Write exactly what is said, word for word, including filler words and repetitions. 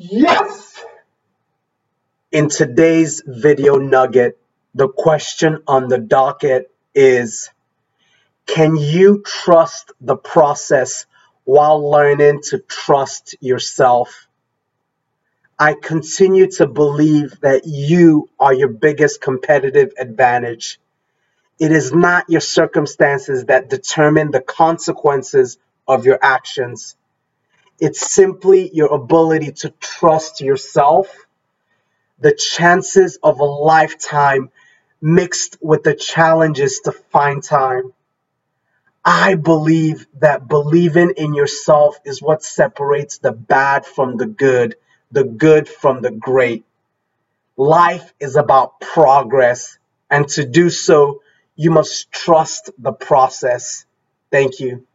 Yes! In today's video nugget, the question on the docket is, can you trust the process while learning to trust yourself? I continue to believe that you are your biggest competitive advantage. It is not your circumstances that determine the consequences of your actions. It's simply your ability to trust yourself. The chances of a lifetime mixed with the challenges to find time. I believe that believing in yourself is what separates the bad from the good, the good from the great. Life is about progress, and to do so, you must trust the process. Thank you.